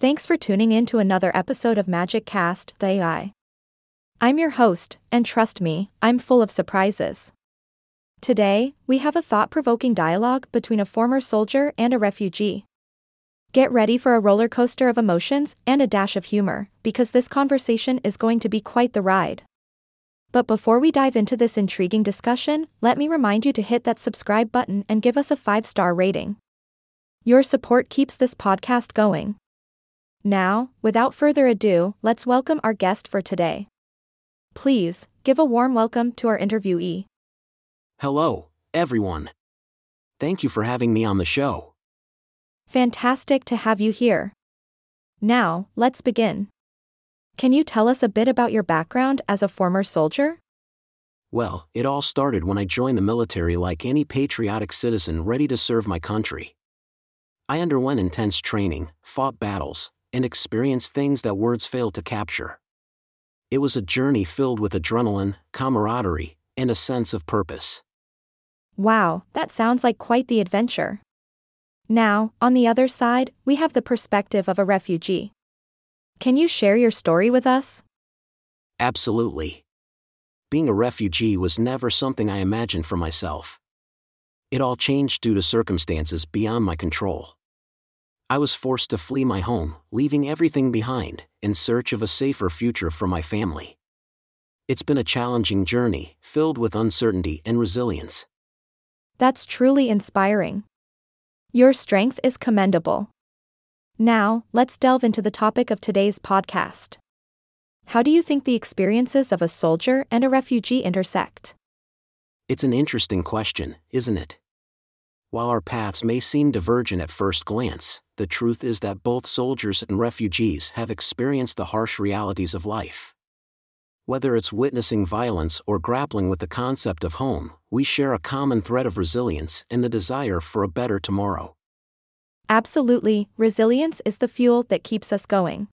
Thanks for tuning in to another episode of MagicCast, the AI. I'm your host, and trust me, I'm full of surprises. Today, we have a thought-provoking dialogue between a former soldier and a refugee. Get ready for a roller coaster of emotions and a dash of humor, because this conversation is going to be quite the ride. But before we dive into this intriguing discussion, let me remind you to hit that subscribe button and give us a 5-star rating. Your support keeps this podcast going. Now, without further ado, let's welcome our guest for today. Please, give a warm welcome to our interviewee. Hello, everyone. Thank you for having me on the show. Fantastic to have you here. Now, let's begin. Can you tell us a bit about your background as a former soldier? Well, it all started when I joined the military like any patriotic citizen ready to serve my country. I underwent intense training, fought battles, and experienced things that words fail to capture. It was a journey filled with adrenaline, camaraderie, and a sense of purpose. Wow, that sounds like quite the adventure. Now, on the other side, we have the perspective of a refugee. Can you share your story with us? Absolutely. Being a refugee was never something I imagined for myself. It all changed due to circumstances beyond my control. I was forced to flee my home, leaving everything behind, in search of a safer future for my family. It's been a challenging journey, filled with uncertainty and resilience. That's truly inspiring. Your strength is commendable. Now, let's delve into the topic of today's podcast. How do you think the experiences of a soldier and a refugee intersect? It's an interesting question, isn't it? While our paths may seem divergent at first glance, the truth is that both soldiers and refugees have experienced the harsh realities of life. Whether it's witnessing violence or grappling with the concept of home, we share a common thread of resilience and the desire for a better tomorrow. Absolutely, resilience is the fuel that keeps us going.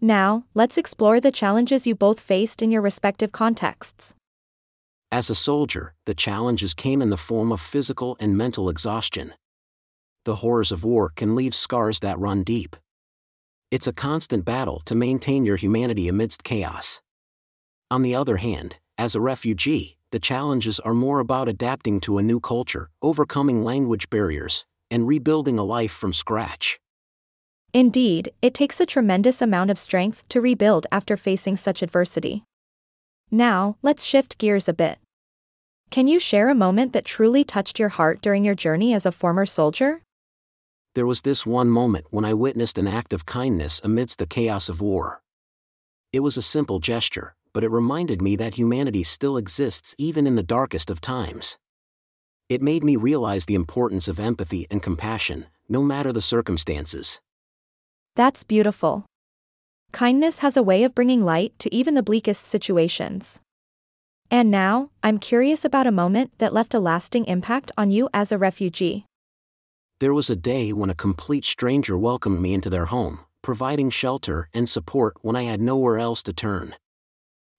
Now, let's explore the challenges you both faced in your respective contexts. As a soldier, the challenges came in the form of physical and mental exhaustion. The horrors of war can leave scars that run deep. It's a constant battle to maintain your humanity amidst chaos. On the other hand, as a refugee, the challenges are more about adapting to a new culture, overcoming language barriers, and rebuilding a life from scratch. Indeed, it takes a tremendous amount of strength to rebuild after facing such adversity. Now, let's shift gears a bit. Can you share a moment that truly touched your heart during your journey as a former soldier? There was this one moment when I witnessed an act of kindness amidst the chaos of war. It was a simple gesture, but it reminded me that humanity still exists even in the darkest of times. It made me realize the importance of empathy and compassion, no matter the circumstances. That's beautiful. Kindness has a way of bringing light to even the bleakest situations. And now, I'm curious about a moment that left a lasting impact on you as a refugee. There was a day when a complete stranger welcomed me into their home, providing shelter and support when I had nowhere else to turn.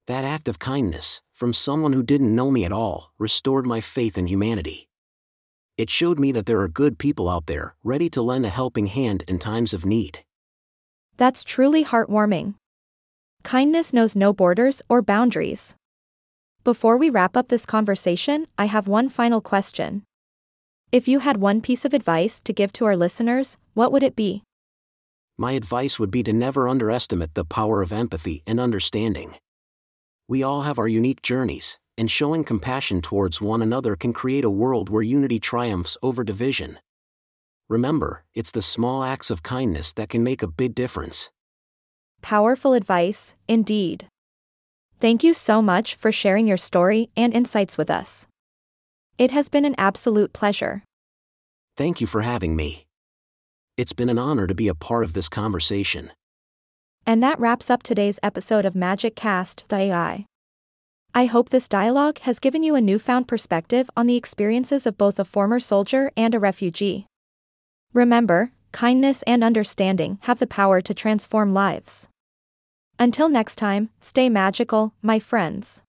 That act of kindness, from someone who didn't know me at all, restored my faith in humanity. It showed me that there are good people out there, ready to lend a helping hand in times of need. That's truly heartwarming. Kindness knows no borders or boundaries. Before we wrap up this conversation, I have one final question. If you had one piece of advice to give to our listeners, what would it be? My advice would be to never underestimate the power of empathy and understanding. We all have our unique journeys, and showing compassion towards one another can create a world where unity triumphs over division. Remember, it's the small acts of kindness that can make a big difference. Powerful advice, indeed. Thank you so much for sharing your story and insights with us. It has been an absolute pleasure. Thank you for having me. It's been an honor to be a part of this conversation. And that wraps up today's episode of MagicCast, the AI. I hope this dialogue has given you a newfound perspective on the experiences of both a former soldier and a refugee. Remember, kindness and understanding have the power to transform lives. Until next time, stay magical, my friends.